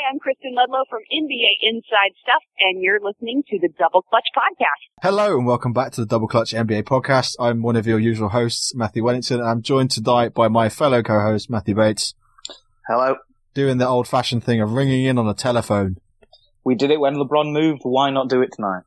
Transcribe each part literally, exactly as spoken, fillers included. Hi, I'm Kristen Ludlow from N B A Inside Stuff, and you're listening to the Double Clutch Podcast. Hello, and welcome back to the Double Clutch N B A Podcast. I'm one of your usual hosts, Matthew Wellington, and I'm joined tonight by my fellow co-host, Matthew Bates. Hello. Doing the old-fashioned thing of ringing in on a telephone. We did it when LeBron moved. Why not do it tonight?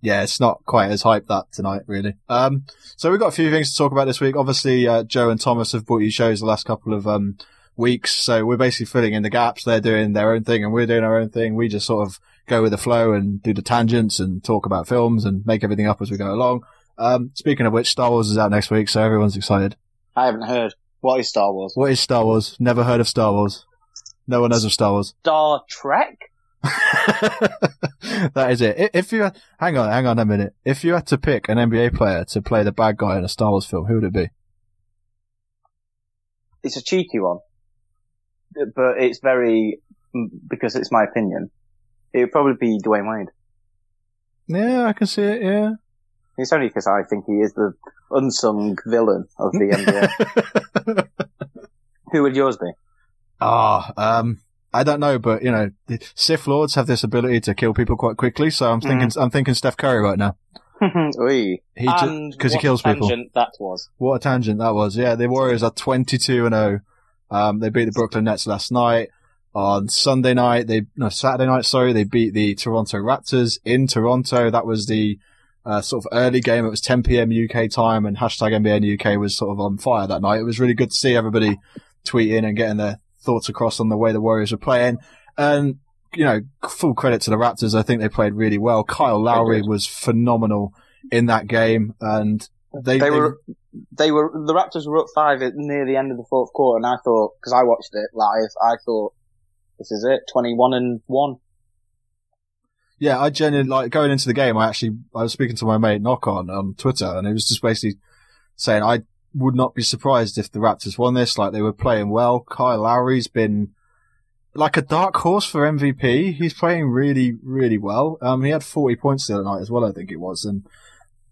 Yeah, it's not quite as hyped that tonight, really. Um, so we've got a few things to talk about this week. Obviously, uh, Joe and Thomas have brought you shows the last couple of um, weeks, so we're basically filling in the gaps. They're doing their own thing and we're doing our own thing. We just sort of go with the flow and do the tangents and talk about films and make everything up as we go along. Um, speaking of which, Star Wars is out next week, so everyone's excited. I haven't heard. What is Star Wars? What is Star Wars? Never heard of Star Wars. No one knows of Star Wars. Star Trek? That is it. If you hang on, hang on a minute. If you had to pick an N B A player to play the bad guy in a Star Wars film, who would it be? It's a cheeky one, but it's very because it's my opinion. It would probably be Dwayne Wade. Yeah, I can see it. Yeah, it's only because I think he is the unsung villain of the N B A. Who would yours be? Ah, oh, um. I don't know, but you know, the Sith Lords have this ability to kill people quite quickly, so I'm thinking, mm. I'm thinking Steph Curry right now. Oi, because he kills people. What a tangent that was! What a tangent that was! Yeah, the Warriors are twenty-two and oh. Um, they beat the Brooklyn Nets last night. On Sunday night, they no Saturday night, sorry, they beat the Toronto Raptors in Toronto. That was the uh, sort of early game. It was ten p.m. U K time, and hashtag N B A U K was sort of on fire that night. It was really good to see everybody tweeting and getting their thoughts across on the way the Warriors were playing. And, you know, full credit to the Raptors. I think they played really well. Kyle Lowry was phenomenal in that game. And they, they were, they, they were, the Raptors were up five at near the end of the fourth quarter. And I thought, cause I watched it live, I thought, this is it, twenty-one and one. Yeah. I genuinely, like going into the game, I actually, I was speaking to my mate Knock on, on Twitter, and he was just basically saying, I, would not be surprised if the Raptors won this. Like, they were playing well. Kyle Lowry's been like a dark horse for M V P. He's playing really, really well. Um, he had forty points the other night as well, I think it was. And,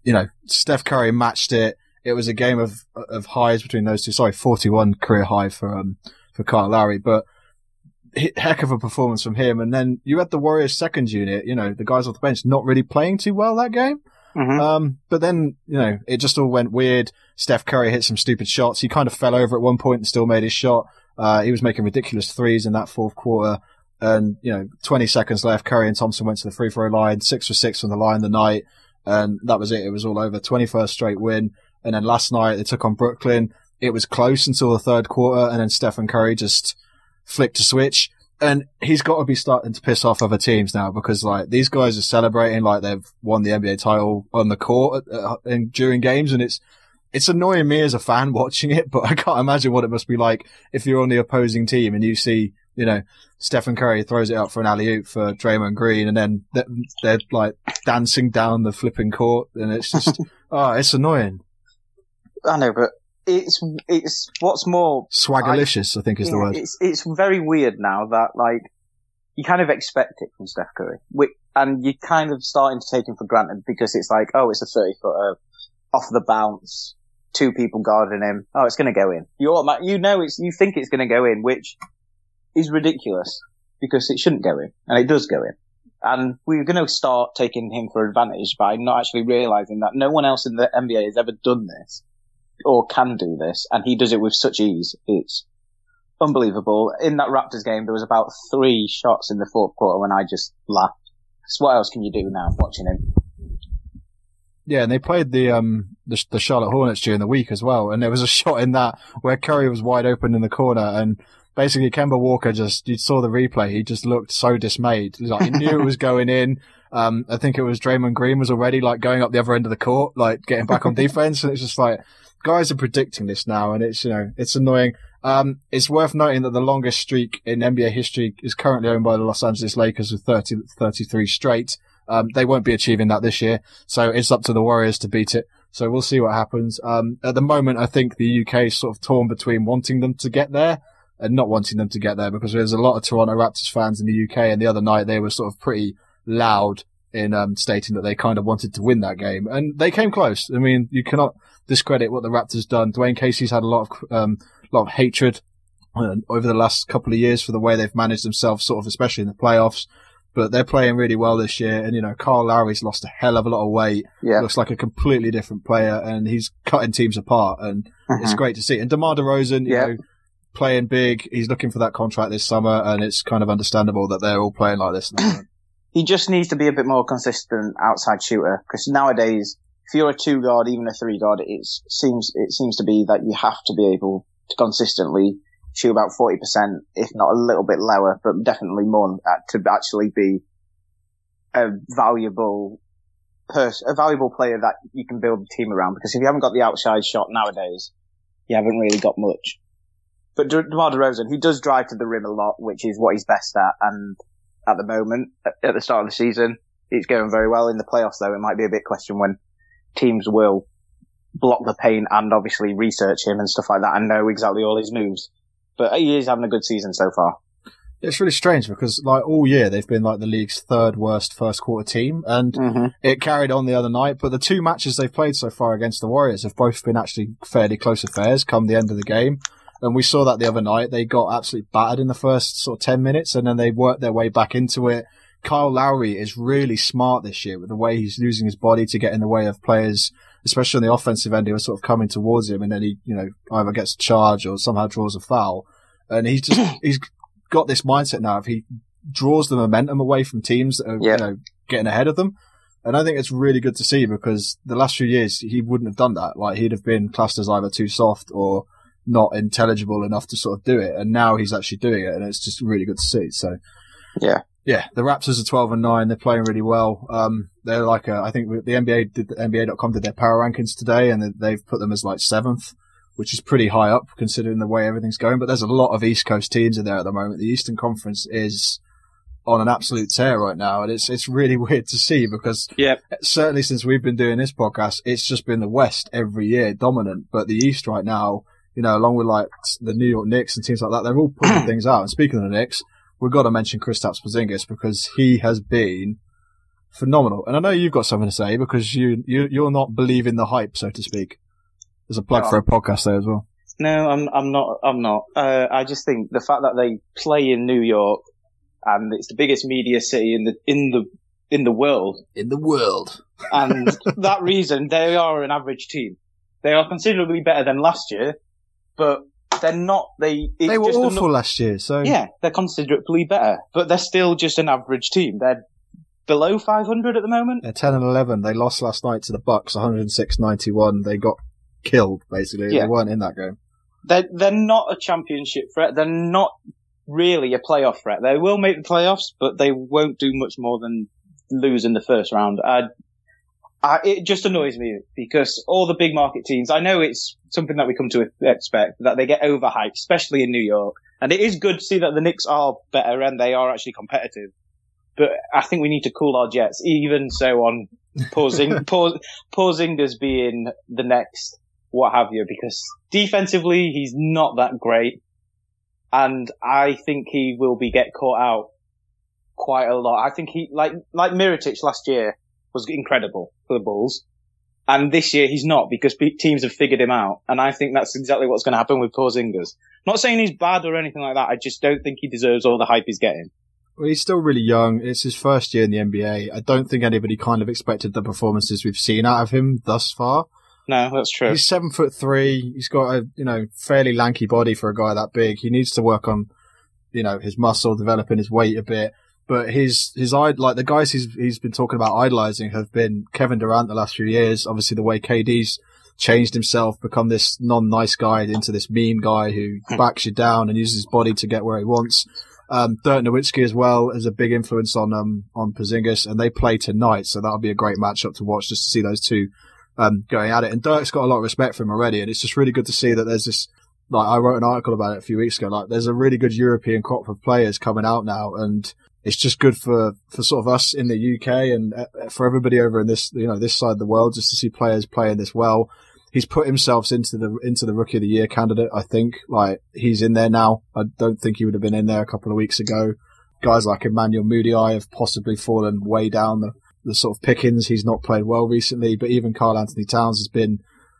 you know, Steph Curry matched it. It was a game of of highs between those two. Sorry, forty-one career high for um for Kyle Lowry. But heck of a performance from him. And then you had the Warriors' second unit, you know, the guys off the bench not really playing too well that game. Mm-hmm. Um, but then, you know, it just all went weird. Steph Curry hit some stupid shots. He kind of fell over at one point and still made his shot. Uh, he was making ridiculous threes in that fourth quarter. And, you know, twenty seconds left. Curry and Thompson went to the free throw line, six for six on the line the night. And that was it. It was all over. twenty-first straight win. And then last night they took on Brooklyn. It was close until the third quarter. And then Stephen Curry just flipped a switch. And he's got to be starting to piss off other teams now because, like, these guys are celebrating like they've won the N B A title on the court uh, and during games, and it's it's annoying me as a fan watching it. But I can't imagine what it must be like if you're on the opposing team and you see, you know, Stephen Curry throws it out for an alley oop for Draymond Green, and then they're, they're like dancing down the flipping court, and it's just oh, it's annoying. I know, but. It's it's what's more swaggerlicious, I, I think is the word. It's it's very weird now that like you kind of expect it from Steph Curry, which, and you're kind of starting to take him for granted because it's like, oh, it's a thirty footer off the bounce, two people guarding him. Oh, it's going to go in. You you know it's you think it's going to go in, which is ridiculous because it shouldn't go in, and it does go in. And we're going to start taking him for advantage by not actually realizing that no one else in the N B A has ever done this. Or can do this, and he does it with such ease. It's unbelievable. In that Raptors game, there was about three shots in the fourth quarter when I just laughed. So what else can you do now, watching him? Yeah, and they played the um the, the Charlotte Hornets during the week as well, and there was a shot in that where Curry was wide open in the corner, and basically Kemba Walker just, you saw the replay, he just looked so dismayed. Like, he knew it was going in. Um, I think it was Draymond Green was already like going up the other end of the court, like getting back on defense, and it's just like, guys are predicting this now, and it's, you know, it's annoying. Um, it's worth noting that the longest streak in N B A history is currently owned by the Los Angeles Lakers with thirty, thirty-three straight. Um, they won't be achieving that this year, so it's up to the Warriors to beat it. So we'll see what happens. Um, at the moment, I think the U K is sort of torn between wanting them to get there and not wanting them to get there, because there's a lot of Toronto Raptors fans in the U K, and the other night they were sort of pretty loud in um, stating that they kind of wanted to win that game. And they came close. I mean, you cannot discredit what the Raptors done. Dwayne Casey's had a lot of um, lot of hatred uh, over the last couple of years for the way they've managed themselves, sort of, especially in the playoffs. But they're playing really well this year. And, you know, Kyle Lowry's lost a hell of a lot of weight. Yeah. Looks like a completely different player, and he's cutting teams apart. And uh-huh. it's great to see. And DeMar DeRozan, you yeah. know, playing big. He's looking for that contract this summer, and it's kind of understandable that they're all playing like this. He just needs to be a bit more consistent outside shooter, because nowadays, if you're a two guard, even a three guard, it seems it seems to be that you have to be able to consistently shoot about forty percent, if not a little bit lower, but definitely more, to actually be a valuable person, a valuable player that you can build a team around. Because if you haven't got the outside shot nowadays, you haven't really got much. But DeMar DeRozan, who does drive to the rim a lot, which is what he's best at, and at the moment, at the start of the season, it's going very well. In the playoffs, though, it might be a bit question when teams will block the paint and obviously research him and stuff like that and know exactly all his moves. But he is having a good season so far. It's really strange because, like, all year they've been like the league's third worst first quarter team, and mm-hmm. it carried on the other night. But the two matches they've played so far against the Warriors have both been actually fairly close affairs come the end of the game. And we saw that the other night. They got absolutely battered in the first sort of ten minutes, and then they worked their way back into it. Kyle Lowry is really smart this year with the way he's using his body to get in the way of players, especially on the offensive end, who are sort of coming towards him, and then he, you know, either gets charged or somehow draws a foul. And he's just he's got this mindset now. If he draws the momentum away from teams that are, yeah. you know, getting ahead of them. And I think it's really good to see, because the last few years he wouldn't have done that. Like, he'd have been classed as either too soft or not intelligible enough to sort of do it. And now he's actually doing it, and it's just really good to see. So, yeah. Yeah, the Raptors are twelve and nine. They're playing really well. Um, they're like, a, I think the N B A did, the N B A dot com did their power rankings today, and they've put them as like seventh, which is pretty high up considering the way everything's going. But there's a lot of East Coast teams in there at the moment. The Eastern Conference is on an absolute tear right now, and it's it's really weird to see, because yep. certainly since we've been doing this podcast, it's just been the West every year dominant. But the East right now, you know, along with like the New York Knicks and teams like that, they're all putting things out. And speaking of the Knicks, we've got to mention Kristaps Porzingis, because he has been phenomenal. And I know you've got something to say, because you, you, you're not believing the hype, so to speak. There's a plug no, for a podcast there as well. No, I'm, I'm not. I'm not. Uh, I just think the fact that they play in New York, and it's the biggest media city in the, in the, in the world. In the world. And that reason, they are an average team. They are considerably better than last year, but they're not. They it's they were just awful another, last year, so yeah, they're considerably better, but they're still just an average team. They're below five hundred at the moment. They're ten and eleven. They lost last night to the Bucks, one oh six ninety-one. They got killed basically. Yeah. They weren't in that game. They're they're not a championship threat. They're not really a playoff threat. They will make the playoffs, but they won't do much more than lose in the first round. I, I, it just annoys me, because all the big market teams, I know it's something that we come to expect, that they get overhyped, especially in New York. And it is good to see that the Knicks are better and they are actually competitive. But I think we need to cool our jets, even so, on Porzing, Porz, Porzingis being the next what have you, because defensively he's not that great. And I think he will be get caught out quite a lot. I think he, like, like Mirotic last year, was incredible for the Bulls. And this year he's not, because teams have figured him out. And I think that's exactly what's going to happen with Porzingis. Not saying he's bad or anything like that. I just don't think he deserves all the hype he's getting. Well, he's still really young. It's his first year in the N B A. I don't think anybody kind of expected the performances we've seen out of him thus far. No, that's true. He's seven foot three. He's got a, you know, fairly lanky body for a guy that big. He needs to work on, you know, his muscle, developing his weight a bit. But his, his, like, the guys he's, he's been talking about idolizing have been Kevin Durant the last few years. Obviously, the way K D's changed himself, become this non-nice guy into this mean guy who backs you down and uses his body to get where he wants. Um, Dirk Nowitzki as well is a big influence on, um, on Porzingis, and they play tonight. So that'll be a great matchup to watch, just to see those two, um, going at it. And Dirk's got a lot of respect for him already. And it's just really good to see that there's this, like, I wrote an article about it a few weeks ago. Like, there's a really good European crop of players coming out now, and it's just good for, for sort of us in the U K and for everybody over in this, you know, this side of the world, just to see players playing this well. He's put himself into the, into the Rookie of the Year candidate, I think. Like, he's in there now. I don't think he would have been in there a couple of weeks ago. Guys like Emmanuel Mudiay have possibly fallen way down the, the sort of pickings. He's not played well recently, but even Karl-Anthony Towns has been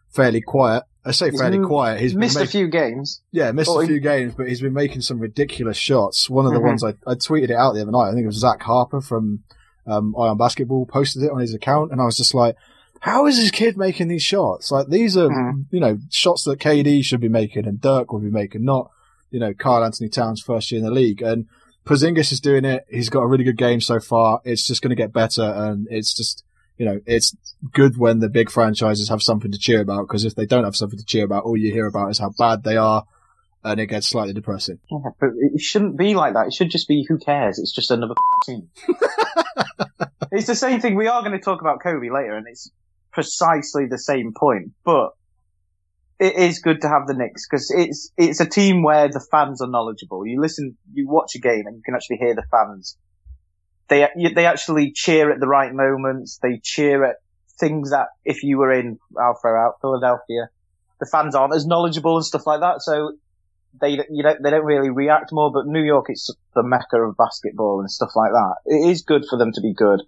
fairly quiet. I say fairly he's quiet. He's missed been making, a few games. Yeah, missed oh, a few he... games, but he's been making some ridiculous shots. One of the mm-hmm. ones I, I tweeted it out the other night. I think it was Zach Harper from um, Ion Basketball posted it on his account, and I was just like, how is this kid making these shots? Like, these are, mm-hmm. you know, shots that K D should be making and Dirk will be making, not, you know, Karl-Anthony Towns first year in the league. And Porzingis is doing it. He's got a really good game so far. It's just going to get better, and it's just, you know, it's good when the big franchises have something to cheer about, because if they don't have something to cheer about, all you hear about is how bad they are, and it gets slightly depressing. Yeah, but it shouldn't be like that. It should just be, who cares? It's just another team. It's the same thing. We are going to talk about Kobe later, and it's precisely the same point. But it is good to have the Knicks, because it's it's a team where the fans are knowledgeable. You listen, you watch a game, and you can actually hear the fans. They they actually cheer at the right moments. They cheer at things that, if you were in, I'll throw out Philadelphia, the fans aren't as knowledgeable and stuff like that. So they you don't they don't really react more. But New York, it's the mecca of basketball and stuff like that. It is good for them to be good.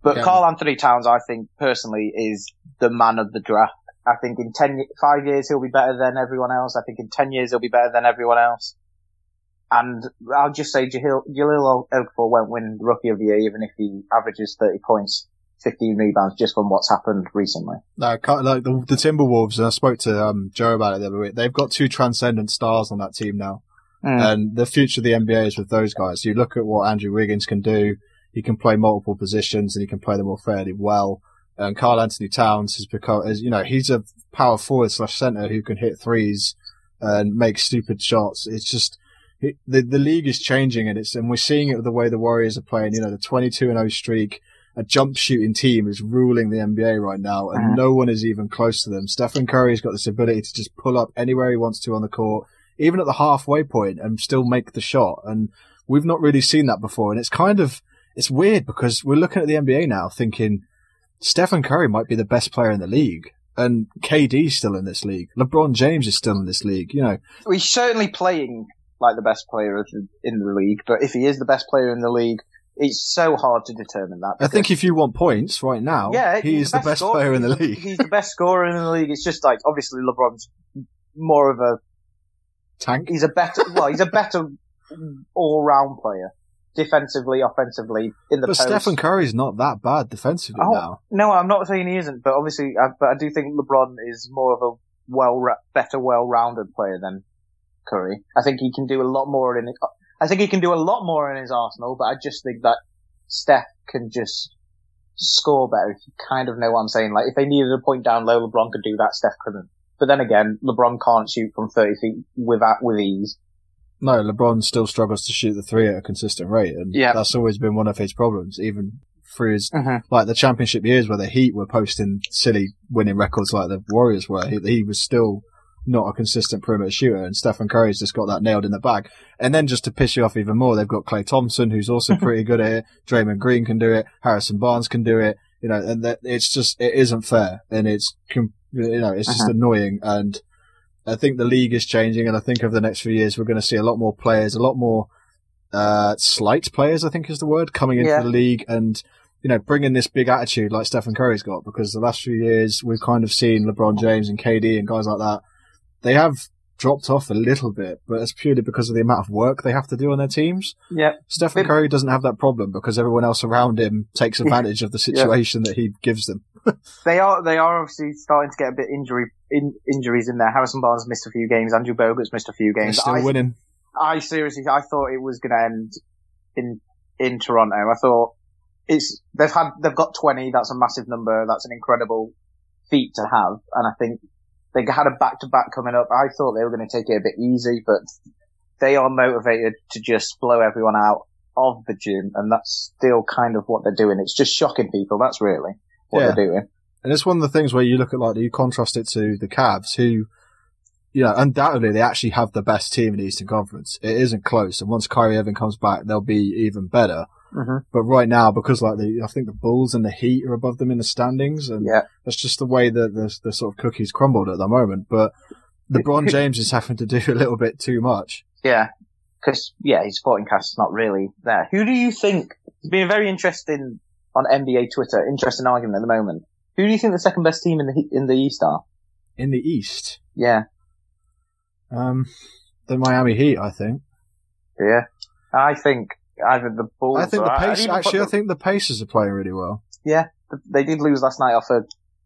But yeah. Karl-Anthony Towns, I think personally, is the man of the draft. I think in ten five years he'll be better than everyone else. I think in ten years he'll be better than everyone else. And I'll just say Jahlil Okafor won't win Rookie of the Year, even if he averages thirty points, fifteen rebounds, just from what's happened recently. No, like the, the Timberwolves, and I spoke to um, Joe about it the other week. They've got two transcendent stars on that team now, mm. and the future of the N B A is with those guys. You look at what Andrew Wiggins can do; he can play multiple positions, and he can play them all fairly well. And Karl-Anthony Towns has become, is, you know, he's a power forward slash center who can hit threes and make stupid shots. It's just. It, the the league is changing, and it's and we're seeing it with the way the Warriors are playing. You know, the twenty-two and oh streak, a jump shooting team is ruling the N B A right now, and no one is even close to them. Stephen Curry's got this ability to just pull up anywhere he wants to on the court, even at the halfway point, and still make the shot. And we've not really seen that before. And it's kind of it's weird, because we're looking at the N B A now thinking Stephen Curry might be the best player in the league. And K D's still in this league. LeBron James is still in this league. You know, we're certainly playing like the best player in the league, but if he is the best player in the league, it's so hard to determine that. I think if you want points right now, yeah, he is the best player in the league. He's the best scorer in the league. It's just like, obviously LeBron's more of a tank. He's a better, well, he's a better all-round player, defensively, offensively, in the post. But Stephen Curry's not that bad defensively oh, now. No, I'm not saying he isn't, but obviously, I, but I do think LeBron is more of a well, better, well-rounded player than Curry. I think he can do a lot more in his, I think he can do a lot more in his arsenal, but I just think that Steph can just score better, if you kind of know what I'm saying. Like, if they needed a point down low, LeBron could do that, Steph couldn't. But then again, LeBron can't shoot from thirty feet without, with ease. No, LeBron still struggles to shoot the three at a consistent rate, and yep. that's always been one of his problems, even through his, uh-huh. like, the championship years where the Heat were posting silly winning records like the Warriors were. He, he was still not a consistent perimeter shooter, and Stephen Curry's just got that nailed in the bag. And then just to piss you off even more, they've got Klay Thompson, who's also pretty good at it. Draymond Green can do it. Harrison Barnes can do it. You know, and that, it's just, it isn't fair. And it's, you know, it's just uh-huh. annoying. And I think the league is changing. And I think over the next few years, we're going to see a lot more players, a lot more, uh, slight players, I think is the word, coming into yeah. the league and, you know, bringing this big attitude like Stephen Curry's got, because the last few years, we've kind of seen LeBron James and K D and guys like that. They have dropped off a little bit, but it's purely because of the amount of work they have to do on their teams. Yeah, Stephen Curry doesn't have that problem because everyone else around him takes advantage of the situation yeah. that he gives them. They are they are obviously starting to get a bit injury in, injuries in there. Harrison Barnes missed a few games. Andrew Bogut's missed a few games. They're still I, winning. I seriously, I thought it was going to end in in Toronto. I thought it's they've had they've got twenty. That's a massive number. That's an incredible feat to have, and I think. They had a back-to-back coming up. I thought they were going to take it a bit easy, but they are motivated to just blow everyone out of the gym, and that's still kind of what they're doing. It's just shocking people. That's really what yeah. they're doing. And it's one of the things where you look at, like, you contrast it to the Cavs, who, you know, undoubtedly they actually have the best team in the Eastern Conference. It isn't close, and once Kyrie Irving comes back, they'll be even better. Mm-hmm. But right now, because like the, I think the Bulls and the Heat are above them in the standings, and yeah. that's just the way that the, the sort of cookies crumbled at the moment. But LeBron James is having to do a little bit too much. Yeah, because yeah, his supporting cast is not really there. Who do you think? It's been a very interesting on N B A Twitter, interesting argument at the moment. Who do you think the second best team in the in the East are? in the East. Yeah. Um, the Miami Heat, I think. Yeah. I think either the Bulls. I think the Pacers. Actually, I think the Pacers are playing really well. Yeah, they did lose last night off a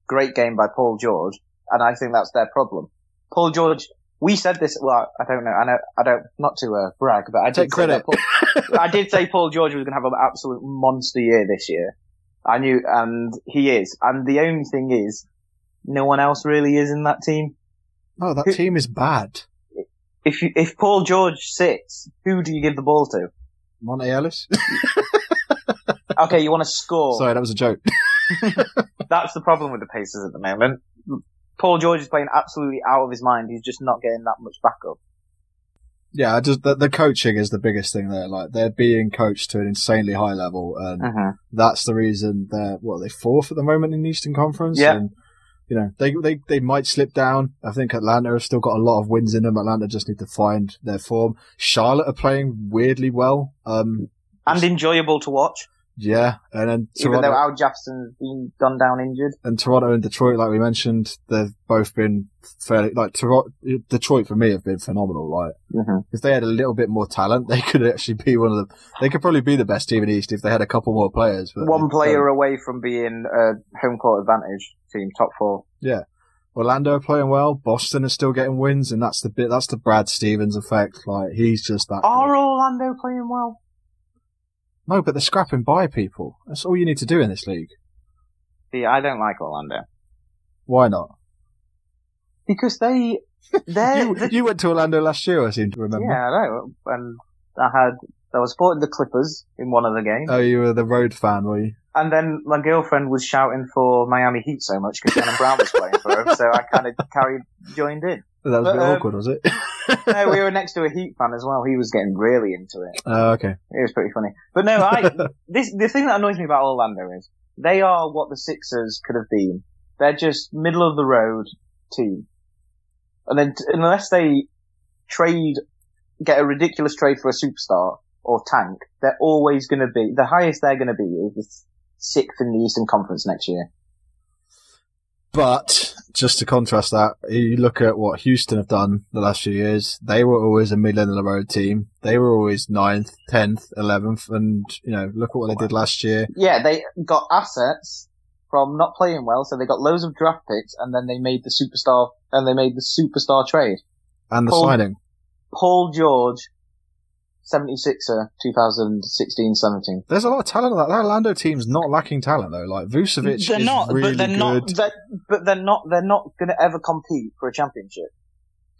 great game by Paul George, and I think that's their problem. Paul George. We said this. Well, I don't know. I know. I don't. Not to uh, brag, but I did. Take credit. Paul, I did say Paul George was going to have an absolute monster year this year. I knew, and he is. And the only thing is, no one else really is in that team. No, that who, team is bad. If you, if Paul George sits, who do you give the ball to? Monte Ellis. Okay, you want to score. Sorry, that was a joke. That's the problem with the Pacers at the moment. Paul George is playing absolutely out of his mind. He's just not getting that much backup. Yeah, I just the, the coaching is the biggest thing there. Like, they're being coached to an insanely high level, and uh-huh. that's the reason they're what are they fourth at the moment in the Eastern Conference. Yeah. And, you know, they, they they might slip down. I think Atlanta have still got a lot of wins in them. Atlanta just need to find their form. Charlotte are playing weirdly well. Um, and enjoyable to watch. Yeah. And then Toronto, even though Al Jefferson's been gone down injured. And Toronto and Detroit, like we mentioned, they've both been fairly... Like, Toronto, Detroit, for me, have been phenomenal. Like, mm-hmm. if they had a little bit more talent, they could actually be one of the... They could probably be the best team in the East if they had a couple more players. But one player um, away from being a home court advantage team, top four. Yeah. Orlando are playing well. Boston is still getting wins, and that's the bit... That's the Brad Stevens effect. Like, he's just that... Are good. Orlando playing well? No, but they're scrapping by people. That's all you need to do in this league. See, I don't like Orlando. Why not? Because they... you, the... you went to Orlando last year, I seem to remember. Yeah, I know. And I had... I was supporting the Clippers in one of the games. Oh, you were the road fan, were you? And then my girlfriend was shouting for Miami Heat so much because Shannon Brown was playing for her, so I kind of carried, joined in. That was but, a bit um, awkward, was it? No, we were next to a Heat fan as well. He was getting really into it. Oh, uh, okay. It was pretty funny. But no, I this the thing that annoys me about Orlando is they are what the Sixers could have been. They're just middle of the road team, and then unless they trade, get a ridiculous trade for a superstar or tank, they're always going to be the highest they're going to be is sixth in the Eastern Conference next year. But just to contrast that, you look at what Houston have done the last few years. They were always a middle-of-the-road team. They were always ninth, tenth, eleventh, and you know, look at what they did last year. Yeah, they got assets from not playing well, so they got loads of draft picks, and then they made the superstar and they made the superstar trade and the Paul, signing. Paul George, seventy-sixer, twenty sixteen seventeen. There's a lot of talent. That Orlando team's not lacking talent though. Like Vucevic they're is not, really but they're good. Not, they're, but they're not. They're not going to ever compete for a championship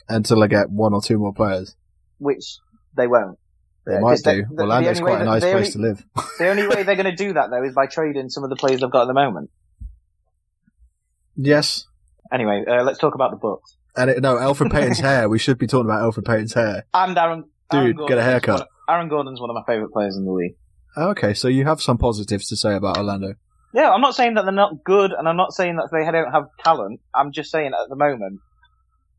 until they get one or two more players, which they won't. They yeah, might do. The, Orlando's the quite that, a nice place only, to live. The only way they're going to do that though is by trading some of the players they've got at the moment. Yes. Anyway, uh, let's talk about the Bucks. And it, no, Alfred Payton's hair. We should be talking about Alfred Payton's hair. And Aaron. Dude, get a haircut. One, Aaron Gordon's one of my favourite players in the league. Okay, so you have some positives to say about Orlando. Yeah, I'm not saying that they're not good, and I'm not saying that they don't have talent. I'm just saying at the moment,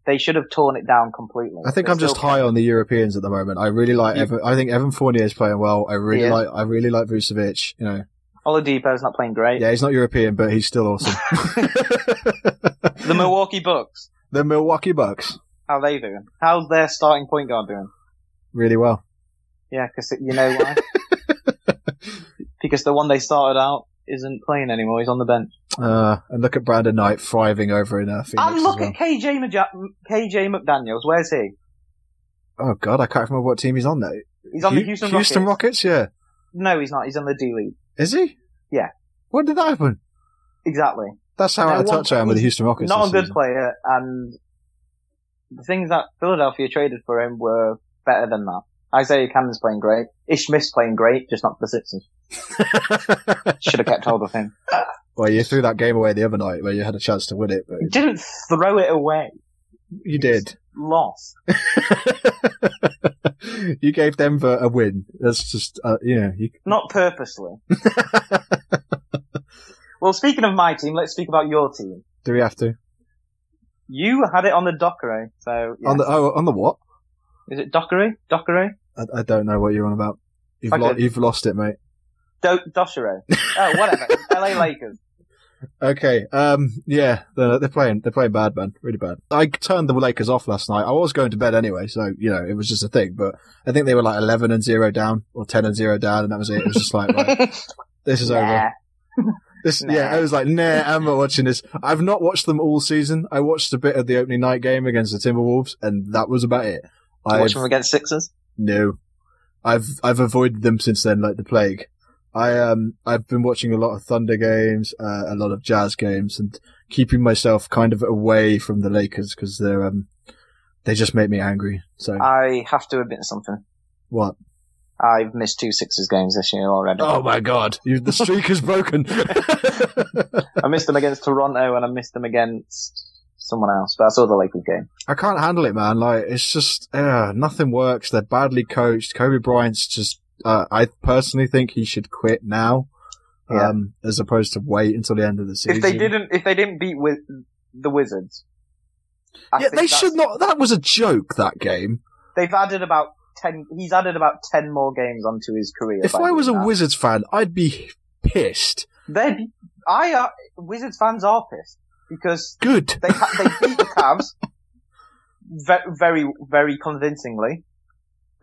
they should have torn it down completely. I think they're I'm just high on the Europeans at the moment. I really like yeah. Evan, I think Evan Fournier is playing well. I really yeah. like I really like Vucevic. You know, Oladipo's not playing great. Yeah, he's not European, but he's still awesome. The Milwaukee Bucks. The Milwaukee Bucks. How are they doing? How's their starting point guard doing? Really well. Yeah, because you know why? Because the one they started out isn't playing anymore. He's on the bench. Uh, and look at Brandon Knight thriving over in uh, Phoenix. And look well. at K J K J McDaniels. Where's he? Oh, God, I can't remember what team he's on now. He's on H- the Houston Rockets. Houston Rockets, yeah. No, he's not. He's on the D League. Is he? Yeah. When did that happen? Exactly. That's how out of touch I am with the Houston Rockets. Not a good season. Player, and the things that Philadelphia traded for him were better than that. Isaiah Cannon's playing great. Ish Smith's playing great, just not for the Sixers. Should have kept hold of him. Well, you threw that game away the other night where you had a chance to win it. But... You didn't throw it away. You, you did. Lost. You gave Denver a win. That's just, uh, you know. You... Not purposely. Well, speaking of my team, let's speak about your team. Do we have to? You had it on the Dockery, so. Yes. On the, oh, on the what? Is it Dockery? Dockery? I, I don't know what you're on about. You've, okay. lo- you've lost it, mate. Do- Doshero. Oh, whatever. L A Lakers. Okay. Um. Yeah. They're, they're playing. They're playing bad, man. Really bad. I turned the Lakers off last night. I was going to bed anyway, so you know it was just a thing. But I think they were like eleven and zero down, or ten and zero down, and that was it. It was just like, right, this is nah. over. This, nah. Yeah, I was like, nah, I'm not watching this. I've not watched them all season. I watched a bit of the opening night game against the Timberwolves, and that was about it. I watched them against Sixers. No, I've I've avoided them since then, like the plague. I um I've been watching a lot of Thunder games, uh, a lot of Jazz games, and keeping myself kind of away from the Lakers because they're um they just make me angry. So I have to admit something. What? I've missed two Sixers games this year already. Oh my god, you, the streak is broken. I missed them against Toronto, and I missed them against someone else, but I saw the Lakers game. I can't handle it, man. Like it's just uh, nothing works. They're badly coached. Kobe Bryant's just. Uh, I personally think he should quit now, yeah. um, as opposed to wait until the end of the season. If they didn't, if they didn't beat with the Wizards, I yeah, they should not. That was a joke. That game. They've added about ten. He's added about ten more games onto his career. If I was a that. Wizards fan, I'd be pissed. They'd. Be, I are, Wizards fans are pissed because good. They they beat the Cavs ve- very very convincingly.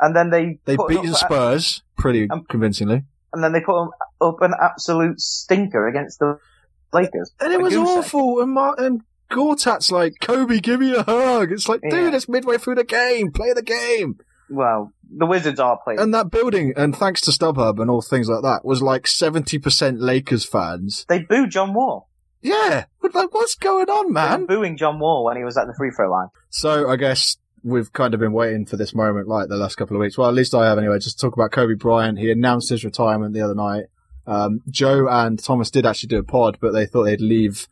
And then they they beat the Spurs a, pretty and, convincingly. And then they put up an absolute stinker against the Lakers. And it was awful. And, Mar- and Gortat's like, Kobe, give me a hug. It's like, yeah. dude, it's midway through the game. Play the game. Well, the Wizards are playing. And that building, and thanks to StubHub and all things like that, was like seventy percent Lakers fans. They booed John Wall. Yeah. But like, what's going on, man? They were booing John Wall when he was at the free throw line. So I guess... We've kind of been waiting for this moment, like the last couple of weeks. Well, at least I have anyway. Just to talk about Kobe Bryant. He announced his retirement the other night. Um, Joe and Thomas did actually do a pod, but they thought they'd leave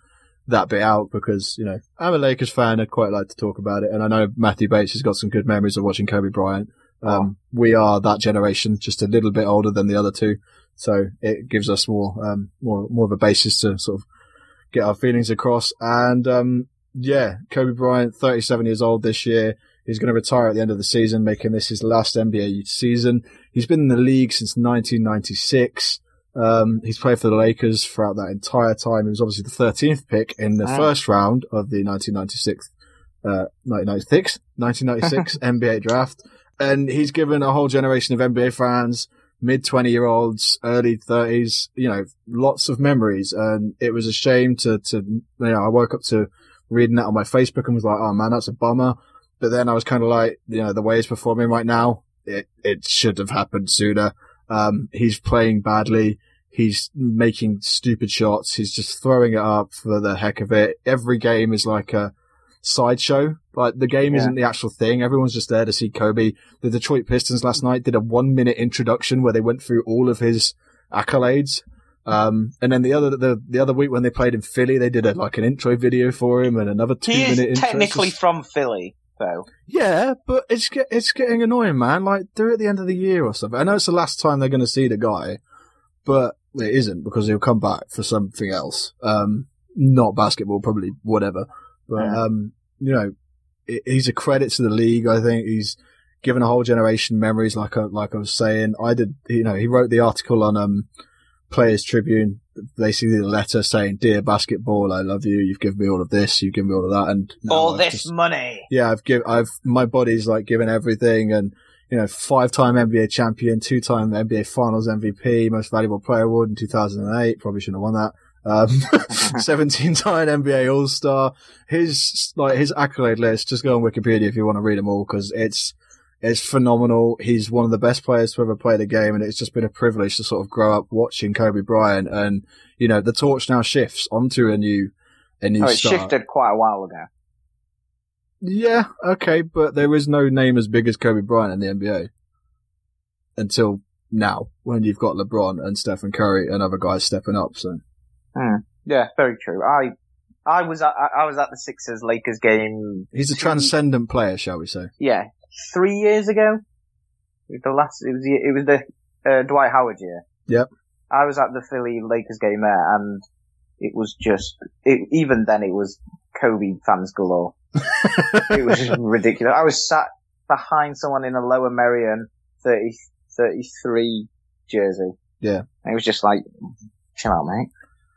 that bit out because, you know, I'm a Lakers fan. I'd quite like to talk about it. And I know Matthew Bates has got some good memories of watching Kobe Bryant. Um, oh. We are that generation, just a little bit older than the other two. So it gives us more, um, more, more of a basis to sort of get our feelings across. And, um, yeah, Kobe Bryant, thirty-seven years old this year. He's going to retire at the end of the season, making this his last N B A season. He's been in the league since nineteen ninety-six. Um, he's played for the Lakers throughout that entire time. He was obviously the thirteenth pick in the wow. first round of the nineteen ninety-six, uh, nineteen ninety-six, nineteen ninety-six N B A draft. And he's given a whole generation of N B A fans, mid twenty year olds, early thirties, you know, lots of memories. And it was a shame to, to, you know, I woke up to reading that on my Facebook and was like, oh man, that's a bummer. But then I was kind of like, you know, the way he's performing right now, it, it should have happened sooner. Um, he's playing badly. He's making stupid shots. He's just throwing it up for the heck of it. Every game is like a sideshow. Like the game yeah. isn't the actual thing. Everyone's just there to see Kobe. The Detroit Pistons last night did a one minute introduction where they went through all of his accolades. Um, and then the other, the, the other week when they played in Philly, they did a, like an intro video for him and another two minute intro. He is technically from Philly. Though. Yeah, but it's get, it's getting annoying, man. Like, do it at the end of the year or something. I know it's the last time they're going to see the guy, but it isn't because he'll come back for something else. Um, not basketball, probably whatever. But yeah. um, you know, it, he's a credit to the league. I think he's given a whole generation memories. Like I, like I was saying, I did. You know, he wrote the article on um, Players Tribune, basically the letter saying, "Dear basketball, I love you. You've given me all of this. You've given me all of that, and all I've this just, money." Yeah, I've given. I've my body's like given everything, and you know, five-time N B A champion, two-time N B A Finals M V P, Most Valuable Player award in two thousand eight. Probably shouldn't have won that. Um, seventeen-time N B A All-Star. His like his accolade list. Just go on Wikipedia if you want to read them all because it's. It's phenomenal. He's one of the best players to ever play the game, and it's just been a privilege to sort of grow up watching Kobe Bryant. And you know, the torch now shifts onto a new, a new. Oh, it star. Shifted quite a while ago. Yeah, okay, but there is no name as big as Kobe Bryant in the N B A until now, when you've got LeBron and Stephen Curry and other guys stepping up. So, mm, yeah, very true. I, I was, at, I was at the Sixers Lakers game. He's a transcendent player, shall we say? Yeah. Three years ago, the last it was the, it was the uh, Dwight Howard year. Yep. I was at the Philly Lakers game there, and it was just it, even then it was Kobe fans galore. It was ridiculous. I was sat behind someone in a Lower Merion thirty thirty-three jersey. Yeah, and it was just like, chill out, mate.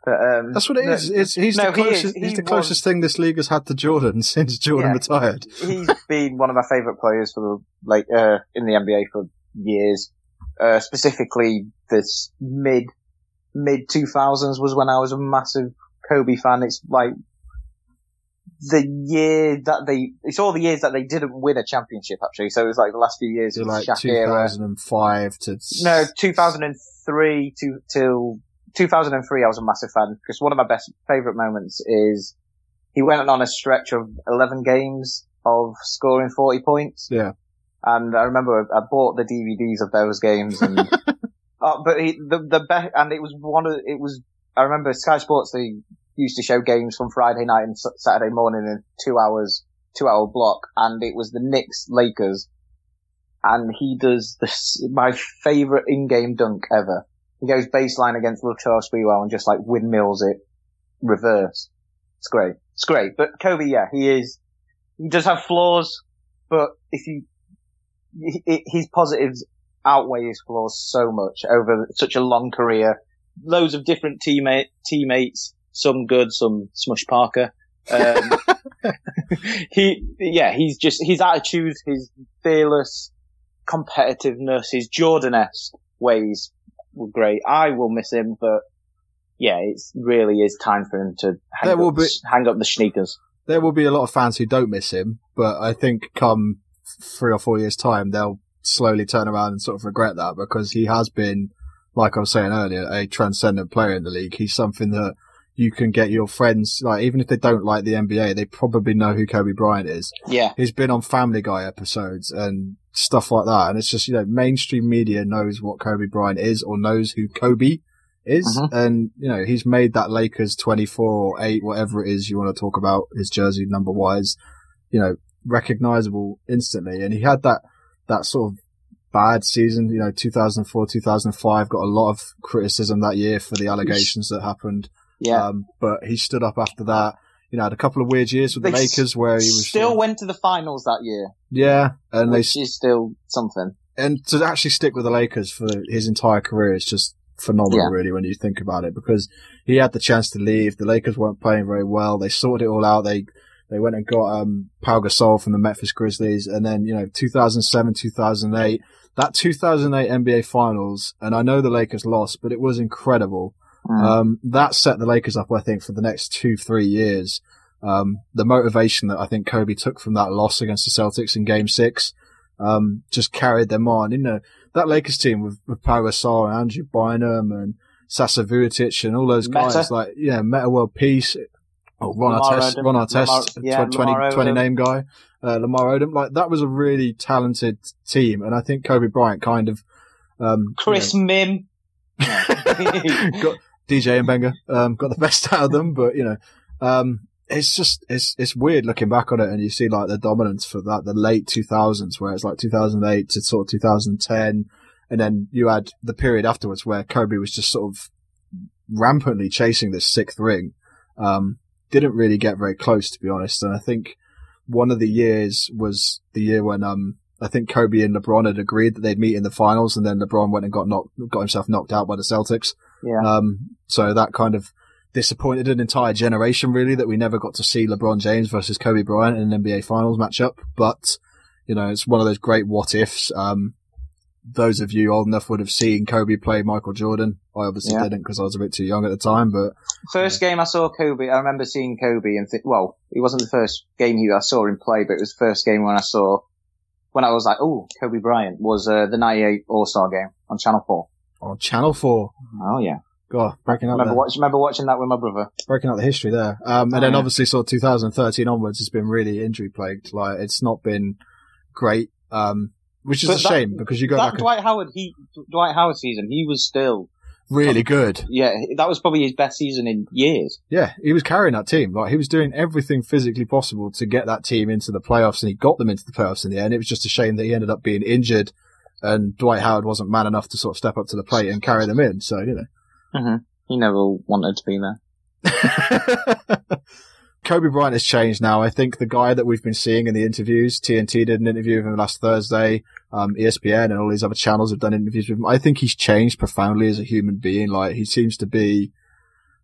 But, um, that's what it no, is. It's, he's no, the closest, he he's he the closest won. thing this league has had to Jordan since Jordan yeah, retired. He's been one of my favourite players for the, like, uh, in the N B A for years. Uh, specifically, this mid mid two thousands was when I was a massive Kobe fan. It's like the year that they, it's all the years that they didn't win a championship actually. So it was like the last few years of like Shaq era. Two thousand and five to no two thousand and three to till. two thousand three, I was a massive fan because one of my best favourite moments is he went on a stretch of eleven games of scoring forty points. Yeah. And I remember I bought the D V Ds of those games. And, uh, but he, the, the best, and it was one of, it was, I remember Sky Sports, they used to show games from Friday night and Saturday morning in two hours, two hour block. And it was the Knicks Lakers. And he does this, my favourite in-game dunk ever. He goes baseline against Latrell Sprewell and just like windmills it reverse. It's great. It's great. But Kobe, yeah, he is, he does have flaws, but if you, his positives outweigh his flaws so much over such a long career. Loads of different teammate, teammates, some good, some Smush Parker. Um, he, yeah, he's just, his attitude, his fearless competitiveness, his Jordan-esque ways were great. I will miss him, but yeah, it really is time for him to hang, up, be, hang up the sneakers. There will be a lot of fans who don't miss him, but I think come three or four years' time, they'll slowly turn around and sort of regret that because he has been, like I was saying earlier, a transcendent player in the league. He's something that you can get your friends, like even if they don't like the N B A, they probably know who Kobe Bryant is. Yeah. He's been on Family Guy episodes and stuff like that. And it's just, you know, mainstream media knows what Kobe Bryant is or knows who Kobe is. Mm-hmm. And, you know, he's made that Lakers twenty-four or eight, whatever it is you want to talk about, his jersey number wise, you know, recognizable instantly. And he had that, that sort of bad season, you know, two thousand four, two thousand five, got a lot of criticism that year for the allegations that happened. Yeah. Um, but he stood up after that. You know, had a couple of weird years with they the Lakers where he was still you know, went to the finals that year. Yeah, and which they, is still something. And to actually stick with the Lakers for his entire career is just phenomenal, yeah. really, when you think about it. Because he had the chance to leave. The Lakers weren't playing very well. They sorted it all out. They they went and got um, Pau Gasol from the Memphis Grizzlies, and then you know, two thousand seven, two thousand eight, that two thousand eight N B A Finals. And I know the Lakers lost, but it was incredible. Mm. Um, that set the Lakers up, I think, for the next two, three years. Um, the motivation that I think Kobe took from that loss against the Celtics in Game Six, um, just carried them on. You know, that Lakers team with, with Pau Gasol and Andrew Bynum and Sasa Vujacic and all those guys, Meta. like yeah, Meta World Peace, oh, Ron Artest, Ron Artest, yeah, twenty, twenty name guy, uh, Lamar Odom. Like that was a really talented team, and I think Kobe Bryant kind of um, Chris you know, Mim. got, D J and Benga, um, got the best out of them, but you know, um, it's just, it's, it's weird looking back on it and you see like the dominance for that, the late two thousands where it's like two thousand eight to sort of two thousand ten. And then you had the period afterwards where Kobe was just sort of rampantly chasing this sixth ring. Um, didn't really get very close to be honest. And I think one of the years was the year when, um, I think Kobe and LeBron had agreed that they'd meet in the finals, and then LeBron went and got knocked, got himself knocked out by the Celtics. Yeah. Um, so that kind of disappointed an entire generation, really, that we never got to see LeBron James versus Kobe Bryant in an N B A Finals matchup. But, you know, it's one of those great what ifs. Um, those of you old enough would have seen Kobe play Michael Jordan. I obviously yeah. didn't because I was a bit too young at the time. But first yeah. game I saw Kobe, I remember seeing Kobe, and th- well, it wasn't the first game he I saw him play, but it was the first game when I saw. When I was like, oh, Kobe Bryant was uh, the ninety-eight All-Star game on Channel four. On oh, Channel four? Oh, yeah. God, breaking up remember, watch, remember watching that with my brother. Breaking up the history there. Um, and oh, then yeah. obviously sort of two thousand thirteen onwards has been really injury-plagued. Like, it's not been great, um, which is but a that, shame because you go that back... Dwight and... Howard, he, Dwight Howard season, he was still... Really good. Yeah, that was probably his best season in years. Yeah, he was carrying that team. Like he was doing everything physically possible to get that team into the playoffs, and he got them into the playoffs in the end. It was just a shame that he ended up being injured, and Dwight Howard wasn't man enough to sort of step up to the plate and carry them in. So you know, mm-hmm. he never wanted to be there. Kobe Bryant has changed now. I think the guy that we've been seeing in the interviews, T N T did an interview with him last Thursday, um, E S P N and all these other channels have done interviews with him. I think he's changed profoundly as a human being. Like he seems to be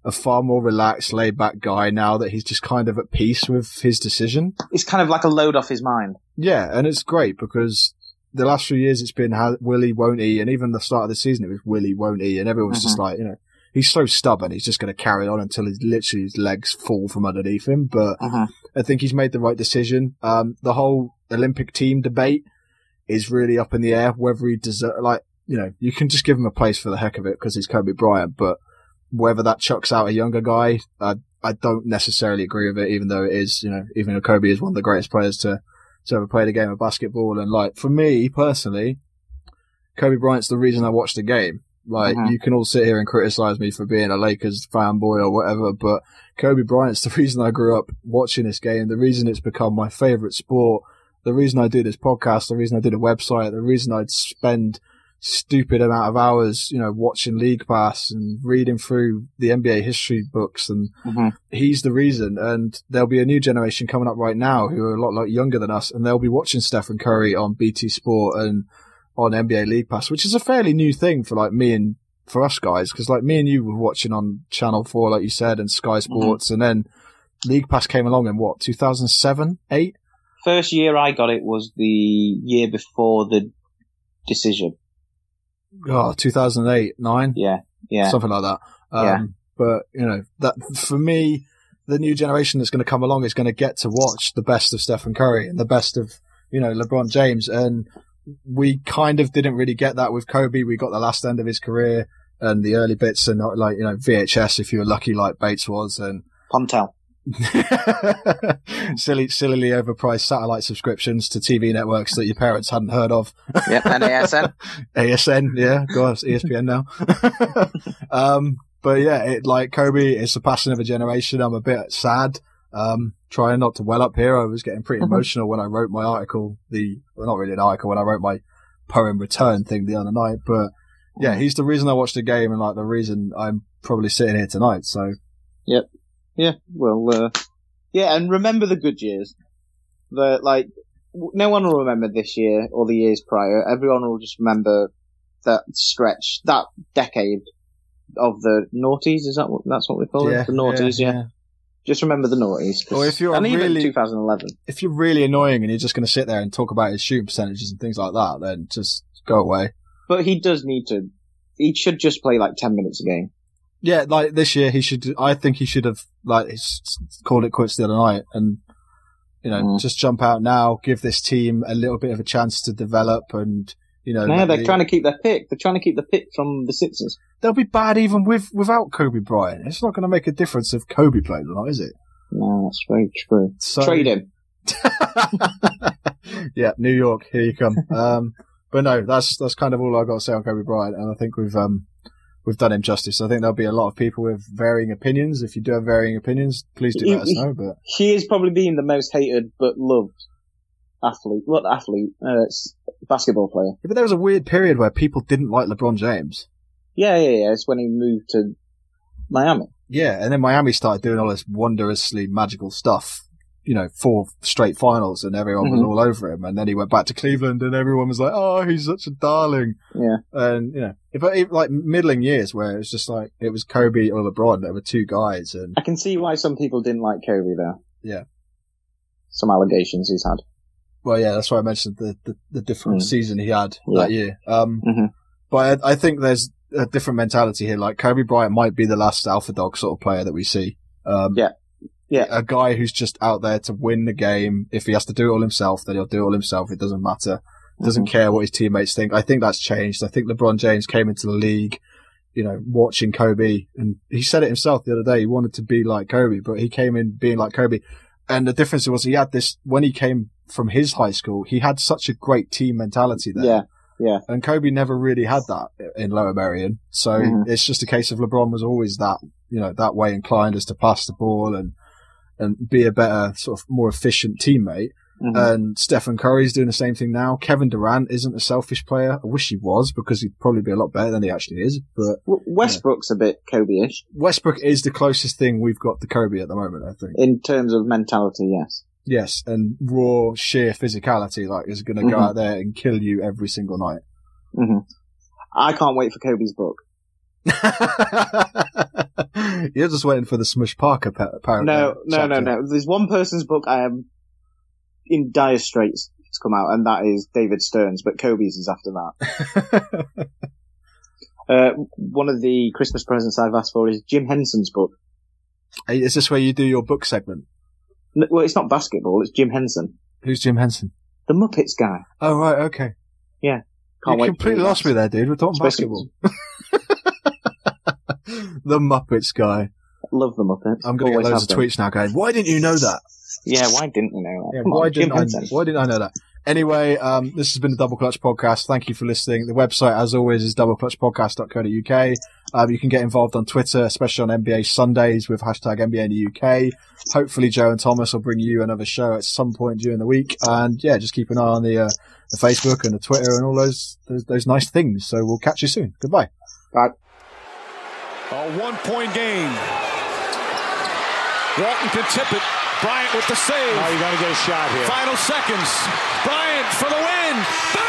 a far more relaxed, laid-back guy now that he's just kind of at peace with his decision. It's kind of like a load off his mind. Yeah, and it's great because the last few years it's been how Willie won't he, and even the start of the season it was Willie won't he, and everyone's mm-hmm. just like, you know, he's so stubborn, he's just going to carry on until his, literally his legs fall from underneath him. But mm-hmm. I think he's made the right decision. Um, the whole Olympic team debate is really up in the air, whether he deserves, like, you know, you can just give him a place for the heck of it because he's Kobe Bryant, but whether that chucks out a younger guy, I, I don't necessarily agree with it, even though it is, you know, even though Kobe is one of the greatest players to, to ever play the game of basketball. And like, for me personally, Kobe Bryant's the reason I watch the game. Like, mm-hmm. you can all sit here and criticize me for being a Lakers fanboy or whatever, but Kobe Bryant's the reason I grew up watching this game, the reason it's become my favorite sport, the reason I do this podcast, the reason I did a website, the reason I'd spend stupid amount of hours, you know, watching League Pass and reading through the N B A history books, and mm-hmm. he's the reason. And there'll be a new generation coming up right now who are a lot like younger than us, and they'll be watching Steph and Curry on B T Sport and on N B A League Pass, which is a fairly new thing for like me and for us guys, because like me and you were watching on Channel Four, like you said, and Sky Sports, mm-hmm. and then League Pass came along in what, two thousand seven, eight. First year I got it was the year before the decision. Oh, two thousand eight, nine? Yeah, yeah. Something like that. Um, yeah. But, you know, that for me, the new generation that's going to come along is going to get to watch the best of Stephen Curry and the best of, you know, LeBron James. And we kind of didn't really get that with Kobe. We got the last end of his career and the early bits and, like, you know, V H S if you were lucky like Bates was. And Pontel. Silly, sillily overpriced satellite subscriptions to T V networks that your parents hadn't heard of. Yep, and A S N. A S N, yeah, gosh, E S P N now. um, but yeah, it, like Kobe is the passing of a generation. I'm a bit sad. Um, trying not to well up here. I was getting pretty emotional when I wrote my article. The well, not really an article when I wrote my poem return thing the other night. But yeah, he's the reason I watched the game and like the reason I'm probably sitting here tonight. So yep. Yeah, well, uh, yeah, and remember the good years. The, like, no one will remember this year or the years prior. Everyone will just remember that stretch, that decade of the noughties. Is that what that's what we call yeah, it? The noughties, yeah, yeah. yeah. Just remember the noughties. Or if you're and really, even twenty eleven. If you're really annoying and you're just going to sit there and talk about his shooting percentages and things like that, then just go away. But he does need to. He should just play like ten minutes a game. Yeah, like this year, he should. I think he should have like called it quits the other night, and you know, mm. just jump out now. Give this team a little bit of a chance to develop, and you know, no, they're they, trying to keep their pick. They're trying to keep the pick from the Sixers. They'll be bad even with without Kobe Bryant. It's not going to make a difference if Kobe played or not, is it? No, that's very true. So, trade him. Yeah, New York, here you come. um, but no, that's that's kind of all I got to say on Kobe Bryant, and I think we've. Um, We've done him justice. I think there'll be a lot of people with varying opinions. If you do have varying opinions, please do he, let us know. But he is probably being the most hated but loved athlete. What athlete? Uh, basketball player. Yeah, but there was a weird period where people didn't like LeBron James. Yeah, yeah, yeah. It's when he moved to Miami. Yeah, and then Miami started doing all this wondrously magical stuff. You know, four straight finals, and everyone mm-hmm. was all over him. And then he went back to Cleveland, and everyone was like, "Oh, he's such a darling." Yeah. And you know, if like middling years where it's just like it was Kobe or LeBron, there were two guys, and I can see why some people didn't like Kobe though. Yeah. Some allegations he's had. Well, yeah, that's why I mentioned the the, the different mm. season he had yeah. that year. Um, mm-hmm. but I, I think there's a different mentality here. Like Kobe Bryant might be the last alpha dog sort of player that we see. Um, yeah. Yeah, a guy who's just out there to win the game. If he has to do it all himself, then he'll do it all himself. It doesn't matter. He doesn't mm-hmm. care what his teammates think. I think that's changed. I think LeBron James came into the league, you know, watching Kobe, and he said it himself the other day. He wanted to be like Kobe, but he came in being like Kobe. And the difference was he had this, when he came from his high school, he had such a great team mentality there. Yeah, yeah. And Kobe never really had that in Lower Merion. So mm-hmm. it's just a case of LeBron was always that, you know, that way inclined as to pass the ball and, and be a better, sort of more efficient teammate. Mm-hmm. And Stephen Curry's doing the same thing now. Kevin Durant isn't a selfish player. I wish he was, because he'd probably be a lot better than he actually is. But Westbrook's yeah. a bit Kobe-ish. Westbrook is the closest thing we've got to Kobe at the moment, I think. In terms of mentality, yes. Yes, and raw, sheer physicality, like, is going to mm-hmm. go out there and kill you every single night. Mm-hmm. I can't wait for Kobe's book. You're just waiting for the Smush Parker, apparently. No, no, chapter. no, no. There's one person's book I am in dire straits has come out, and that is David Stern's, but Kobe's is after that. uh, one of the Christmas presents I've asked for is Jim Henson's book. Is this where you do your book segment? No, well, it's not basketball, it's Jim Henson. Who's Jim Henson? The Muppets guy. Oh, right, okay. Yeah. Can't you wait completely lost me there, dude. We're talking basketball. The Muppets guy. Love the Muppets. I'm going to get loads of them. Tweets now going, why didn't you know that? Yeah, why didn't you know that? Yeah, why, on, didn't I, why didn't I know that? Anyway, um, this has been the Double Clutch Podcast. Thank you for listening. The website, as always, is double clutch podcast dot co dot u k. Um, you can get involved on Twitter, especially on N B A Sundays with hashtag N B A in the U K. Hopefully, Joe and Thomas will bring you another show at some point during the week. And yeah, just keep an eye on the, uh, the Facebook and the Twitter and all those, those those nice things. So we'll catch you soon. Goodbye. Bye. A one-point game. Walton can tip it. Bryant with the save. Oh, you got to get a shot here. Final seconds. Bryant for the win.